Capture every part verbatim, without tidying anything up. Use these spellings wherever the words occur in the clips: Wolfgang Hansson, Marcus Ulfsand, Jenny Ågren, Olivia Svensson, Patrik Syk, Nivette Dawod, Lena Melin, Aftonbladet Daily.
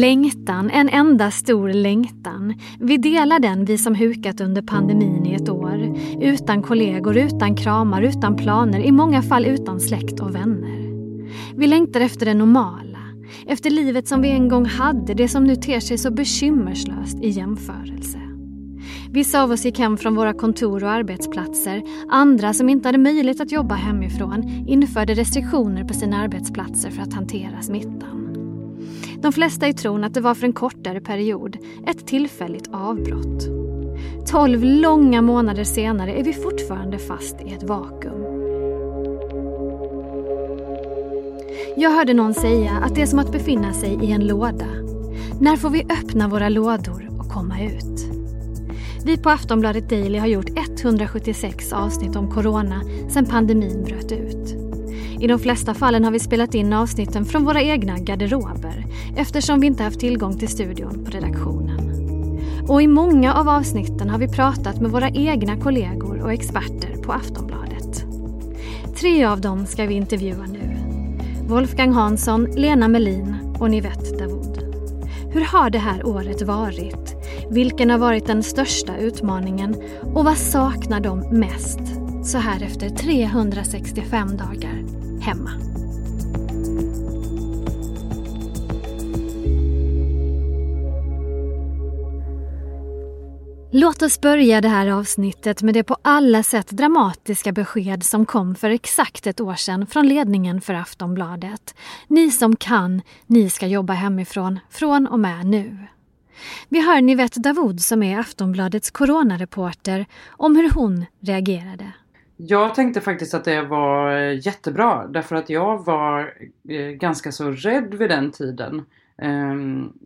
Längtan, en enda stor längtan. Vi delar den, vi som hukat under pandemin i ett år. Utan kollegor, utan kramar, utan planer, i många fall utan släkt och vänner. Vi längtar efter det normala, efter livet som vi en gång hade, det som nu ter sig så bekymmerslöst i jämförelse. Vissa av oss gick hem från våra kontor och arbetsplatser, andra som inte hade möjlighet att jobba hemifrån införde restriktioner på sina arbetsplatser för att hantera smittan. De flesta i tron att det var för en kortare period, ett tillfälligt avbrott. Tolv långa månader senare är vi fortfarande fast i ett vakuum. Jag hörde någon säga att det är som att befinna sig i en låda. När får vi öppna våra lådor och komma ut? Vi på Aftonbladet Daily har gjort etthundrasjuttiosex avsnitt om corona sedan pandemin bröt ut. I de flesta fallen har vi spelat in avsnitten från våra egna garderober eftersom vi inte haft tillgång till studion på redaktionen. Och i många av avsnitten har vi pratat med våra egna kollegor och experter på Aftonbladet. Tre av dem ska vi intervjua nu. Wolfgang Hansson, Lena Melin och Nivette Dawod. Hur har det här året varit? Vilken har varit den största utmaningen? Och vad saknar de mest så här efter trehundrasextiofem dagar? Hemma. Låt oss börja det här avsnittet med det på alla sätt dramatiska besked som kom för exakt ett år sedan från ledningen för Aftonbladet. Ni som kan, ni ska jobba hemifrån från och med nu. Vi hör Nivette Dawod som är Aftonbladets coronareporter om hur hon reagerade. Jag tänkte faktiskt att det var jättebra därför att jag var ganska så rädd vid den tiden.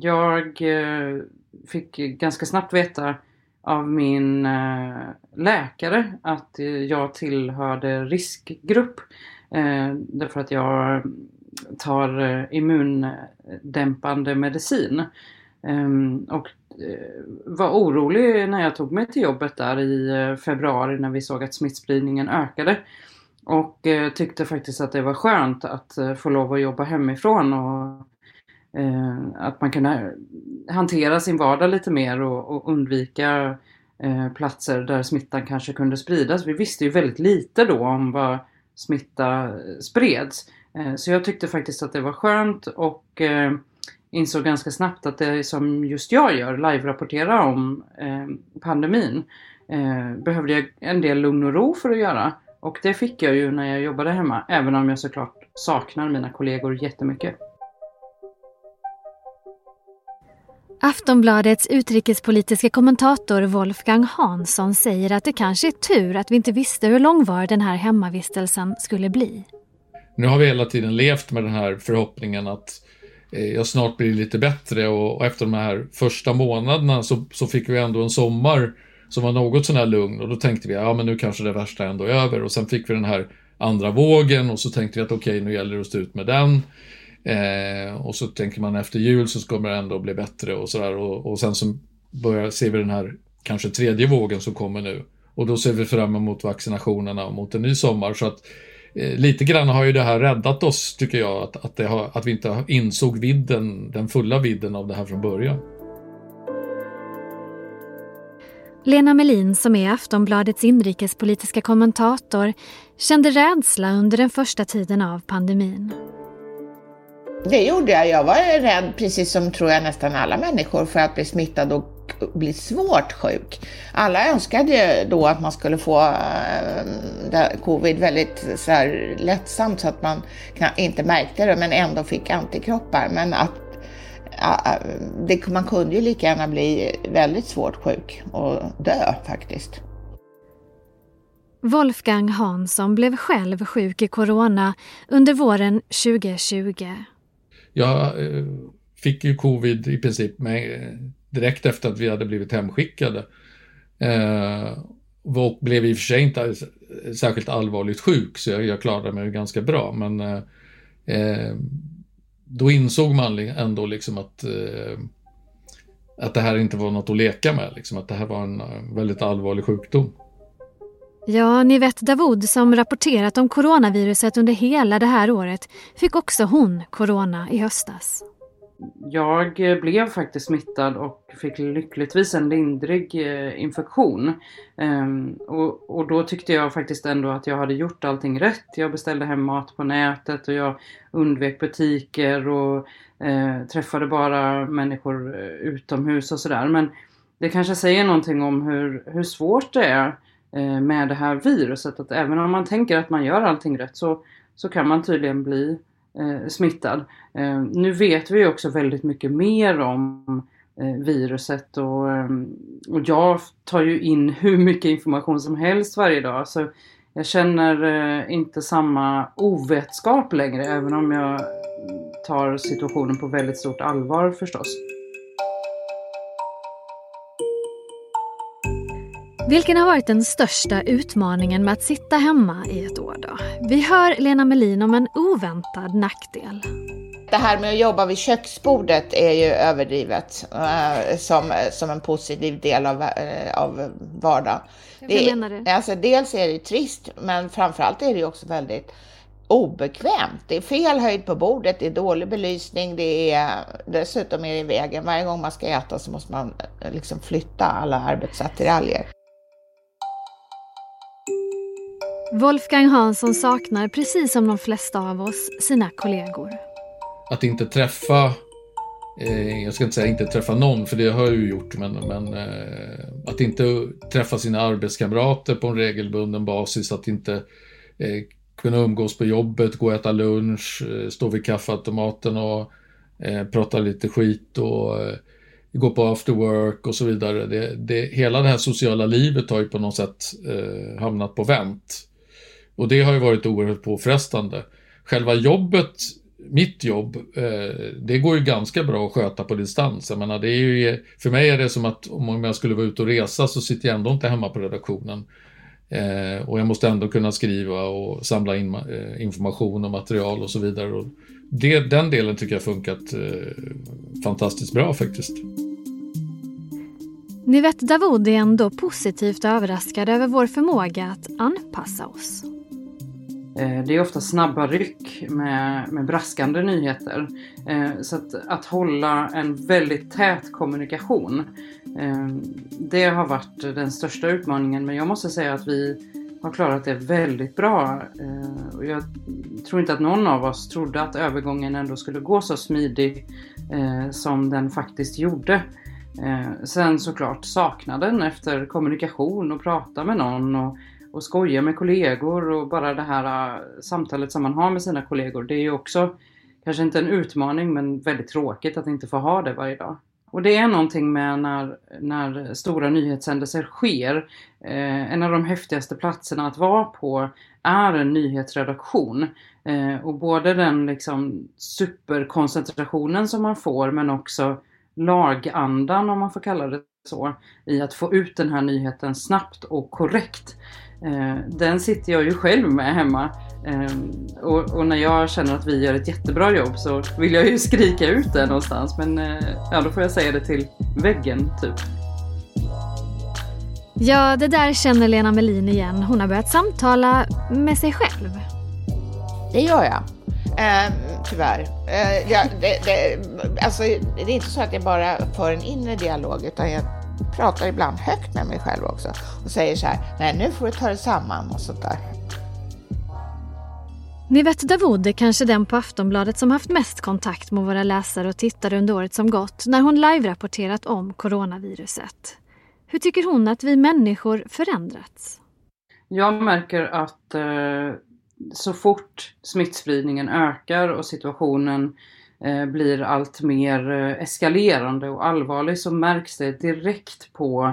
Jag fick ganska snabbt veta av min läkare att jag tillhörde riskgrupp därför att jag tar immundämpande medicin. Och var orolig när jag tog mig till jobbet där i februari när vi såg att smittspridningen ökade. Och eh, tyckte faktiskt att det var skönt att eh, få lov att jobba hemifrån och eh, att man kunde hantera sin vardag lite mer och, och undvika eh, platser där smittan kanske kunde spridas. Vi visste ju väldigt lite då om vad smitta spreds. Eh, så jag tyckte faktiskt att det var skönt och... Eh, insåg ganska snabbt att det som just jag gör, live-rapportera om eh, pandemin, eh, behövde jag en del lugn och ro för att göra. Och det fick jag ju när jag jobbade hemma, även om jag såklart saknar mina kollegor jättemycket. Aftonbladets utrikespolitiska kommentator Wolfgang Hansson säger att det kanske är tur att vi inte visste hur långvarig den här hemmavistelsen skulle bli. Nu har vi hela tiden levt med den här förhoppningen att jag snart blir lite bättre och, och efter de här första månaderna så, så fick vi ändå en sommar som var något sån här lugn och då tänkte vi ja men nu kanske det värsta ändå är över och sen fick vi den här andra vågen och så tänkte vi att okej okay, nu gäller det att stå ut med den eh, och så tänker man efter jul så kommer det ändå bli bättre och sådär och, och sen så börjar, ser vi den här kanske tredje vågen som kommer nu och då ser vi fram emot vaccinationerna och mot en ny sommar så att lite grann har ju det här räddat oss tycker jag att, att, det har, att vi inte insåg vidden, den fulla vidden av det här från början. Lena Melin som är Aftonbladets inrikespolitiska kommentator kände rädsla under den första tiden av pandemin. Det gjorde jag. Jag var rädd precis som tror jag nästan alla människor för att bli smittad och bli svårt sjuk. Alla önskade då att man skulle få covid väldigt så här lättsamt så att man inte märkte det men ändå fick antikroppar. Men att det, man kunde ju lika gärna bli väldigt svårt sjuk och dö faktiskt. Wolfgang Hansson blev själv sjuk i corona under våren tjugotjugo. Jag fick ju covid i princip med, direkt efter att vi hade blivit hemskickade. Eh, och blev i och för sig inte särskilt allvarligt sjuk så jag, jag klarade mig ganska bra. Men eh, då insåg man ändå liksom att, eh, att det här inte var något att leka med. Liksom, att det här var en väldigt allvarlig sjukdom. Ja, Nivette Dawod som rapporterat om coronaviruset under hela det här året fick också hon corona i höstas. Jag blev faktiskt smittad och fick lyckligtvis en lindrig infektion. Och, och då tyckte jag faktiskt ändå att jag hade gjort allting rätt. Jag beställde hem mat på nätet och jag undvek butiker och eh, träffade bara människor utomhus och sådär. Men det kanske säger någonting om hur, hur svårt det är med det här viruset. Att även om man tänker att man gör allting rätt så, så kan man tydligen bli Eh, smittad. Eh, nu vet vi också väldigt mycket mer om eh, viruset och, eh, och jag tar ju in hur mycket information som helst varje dag, så jag känner eh, inte samma ovetskap längre, även om jag tar situationen på väldigt stort allvar förstås. Vilken har varit den största utmaningen med att sitta hemma i ett år då? Vi hör Lena Melin om en oväntad nackdel. Det här med att jobba vid köksbordet är ju överdrivet eh, som, som en positiv del av, eh, av vardagen. Det, menar du? Alltså, dels är det ju trist, men framförallt är det ju också väldigt obekvämt. Det är fel höjd på bordet, det är dålig belysning, det är dessutom är det i vägen. Varje gång man ska äta så måste man liksom flytta alla arbetsattiraljer. Wolfgang Hansson saknar, precis som de flesta av oss, sina kollegor. Att inte träffa, eh, jag ska inte säga inte träffa någon, för det har jag ju gjort, men, men eh, att inte träffa sina arbetskamrater på en regelbunden basis, att inte eh, kunna umgås på jobbet, gå och äta lunch, eh, stå vid kaffeautomaten och eh, prata lite skit och eh, gå på after work och så vidare. Det, det, hela det här sociala livet har ju på något sätt eh, hamnat på vänt. Och det har ju varit oerhört påfrestande. Själva jobbet, mitt jobb, eh, det går ju ganska bra att sköta på distans. Jag menar, det är ju, för mig är det som att om jag skulle vara ute och resa så sitter jag ändå inte hemma på redaktionen. Eh, och jag måste ändå kunna skriva och samla in eh, information och material och så vidare. Och det, den delen tycker jag funkat eh, fantastiskt bra faktiskt. Nivette Dawod är ändå positivt överraskad över vår förmåga att anpassa oss. Det är ofta snabba ryck med, med braskande nyheter. Så att, att hålla en väldigt tät kommunikation, det har varit den största utmaningen. Men jag måste säga att vi har klarat det väldigt bra. Jag tror inte att någon av oss trodde att övergången ändå skulle gå så smidig som den faktiskt gjorde. Eh, sen såklart saknaden efter kommunikation och prata med någon och, och skoja med kollegor och bara det här uh, samtalet som man har med sina kollegor, det är ju också kanske inte en utmaning men väldigt tråkigt att inte få ha det varje dag. Och det är någonting med när, när stora nyhetshändelser sker. Eh, en av de häftigaste platserna att vara på är en nyhetsredaktion. Eh, och både den liksom superkoncentrationen som man får, men också lagandan, om man får kalla det så, i att få ut den här nyheten snabbt och korrekt. Den sitter jag ju själv med hemma, och när jag känner att vi gör ett jättebra jobb så vill jag ju skrika ut det någonstans, men ja, då får jag säga det till väggen typ. Ja, det där känner Lena Melin igen. Hon har börjat samtala med sig själv. Det gör jag. Eh, tyvärr. Eh, ja, det, det, alltså, det är inte så att jag bara för en inre dialog, utan jag pratar ibland högt med mig själv också och säger så här: nej, nu får du ta det samman och sånt där. Nivette Dawod är kanske den på Aftonbladet som haft mest kontakt med våra läsare och tittare under året som gått, när hon live-rapporterat om coronaviruset. Hur tycker hon att vi människor förändrats? Jag märker att eh... så fort smittspridningen ökar och situationen eh, blir allt mer eh, eskalerande och allvarlig, så märks det direkt på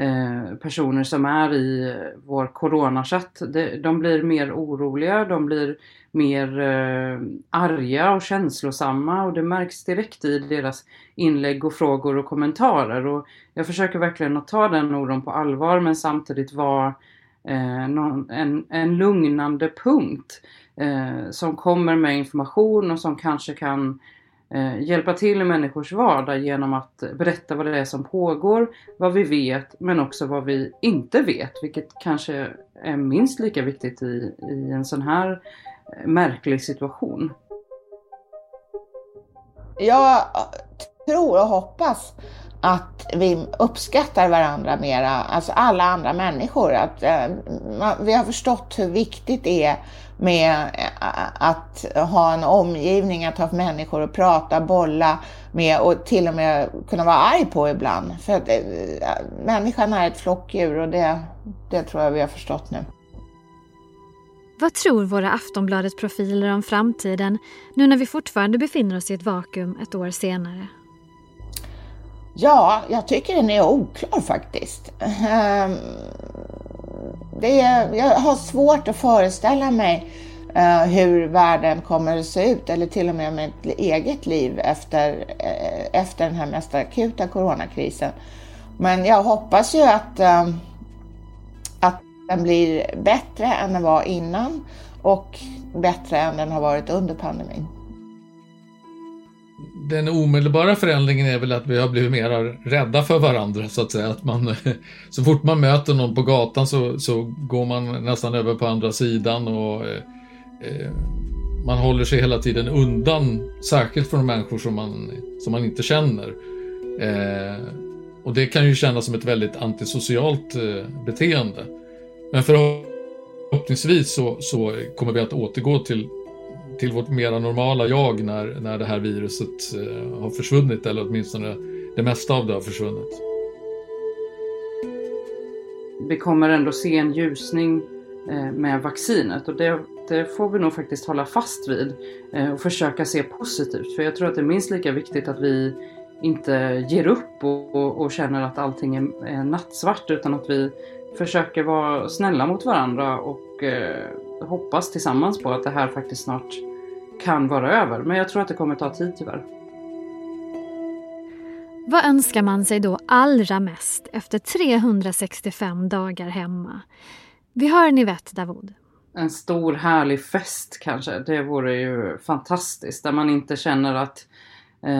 eh, personer som är i vår coronachatt. De, de blir mer oroliga, de blir mer eh, arga och känslosamma, och det märks direkt i deras inlägg och frågor och kommentarer. Och jag försöker verkligen att ta den oron på allvar, men samtidigt vara Eh, någon, en, en lugnande punkt eh, som kommer med information och som kanske kan eh, hjälpa till i människors vardag genom att berätta vad det är som pågår, vad vi vet, men också vad vi inte vet, vilket kanske är minst lika viktigt i, i en sån här märklig situation. Jag tror och hoppas att vi uppskattar varandra mera, alltså alla andra människor. Att eh, vi har förstått hur viktigt det är med att ha en omgivning, att ha människor att prata, bolla med och till och med kunna vara arg på ibland. För att eh, människan är ett flockdjur och det, det tror jag vi har förstått nu. Vad tror våra Aftonbladet-profiler om framtiden nu när vi fortfarande befinner oss i ett vakuum ett år senare? Ja, jag tycker den är oklar faktiskt. Det är, jag har svårt att föreställa mig hur världen kommer att se ut, eller till och med mitt eget liv efter, efter den här mest akuta coronakrisen. Men jag hoppas ju att, att den blir bättre än den var innan och bättre än den har varit under pandemin. Den omedelbara förändringen är väl att vi har blivit mer rädda för varandra, så att säga. Att man, så fort man möter någon på gatan så, så går man nästan över på andra sidan och eh, man håller sig hela tiden undan, särskilt från människor som man, som man inte känner. Eh, och det kan ju kännas som ett väldigt antisocialt eh, beteende. Men förhoppningsvis så, så kommer vi att återgå till till vårt mera normala jag när, när det här viruset eh, har försvunnit, eller åtminstone det mesta av det har försvunnit. Vi kommer ändå se en ljusning eh, med vaccinet, och det, det får vi nog faktiskt hålla fast vid eh, och försöka se positivt. För jag tror att det är minst lika viktigt att vi inte ger upp och, och, och känner att allting är, är nattsvart, utan att vi försöker vara snälla mot varandra och eh, hoppas tillsammans på att det här faktiskt snart kan vara över. Men jag tror att det kommer ta tid tyvärr. Vad önskar man sig då allra mest efter trehundrasextiofem dagar hemma? Vi hör Nivette Dawod. En stor härlig fest kanske. Det vore ju fantastiskt. Där man inte känner att eh,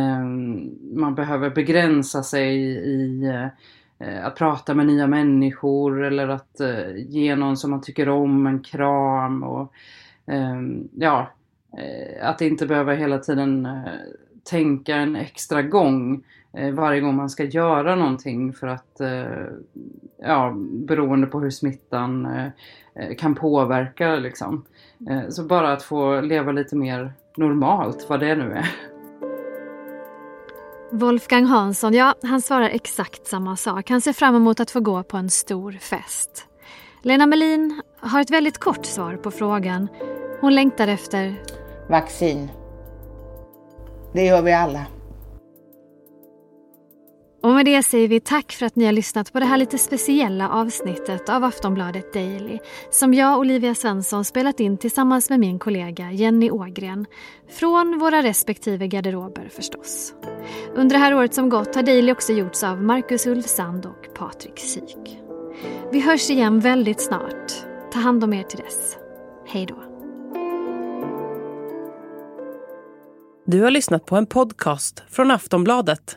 man behöver begränsa sig i... Eh, Att prata med nya människor, eller att eh, ge någon som man tycker om en kram. Och, eh, ja, eh, att inte behöva hela tiden eh, tänka en extra gång eh, varje gång man ska göra någonting. För att, eh, ja, beroende på hur smittan eh, kan påverka. Liksom. Eh, så bara att få leva lite mer normalt, vad det nu är. Wolfgang Hansson, ja, han svarar exakt samma sak. Han ser fram emot att få gå på en stor fest. Lena Melin har ett väldigt kort svar på frågan. Hon längtar efter... vaccin. Det gör vi alla. Och med det säger vi tack för att ni har lyssnat på det här lite speciella avsnittet av Aftonbladet Daily, som jag, Olivia Svensson, spelat in tillsammans med min kollega Jenny Ågren. Från våra respektive garderober förstås. Under det här året som gått har Daily också gjorts av Marcus Ulfsand och Patrik Syk. Vi hörs igen väldigt snart. Ta hand om er till dess. Hej då. Du har lyssnat på en podcast från Aftonbladet.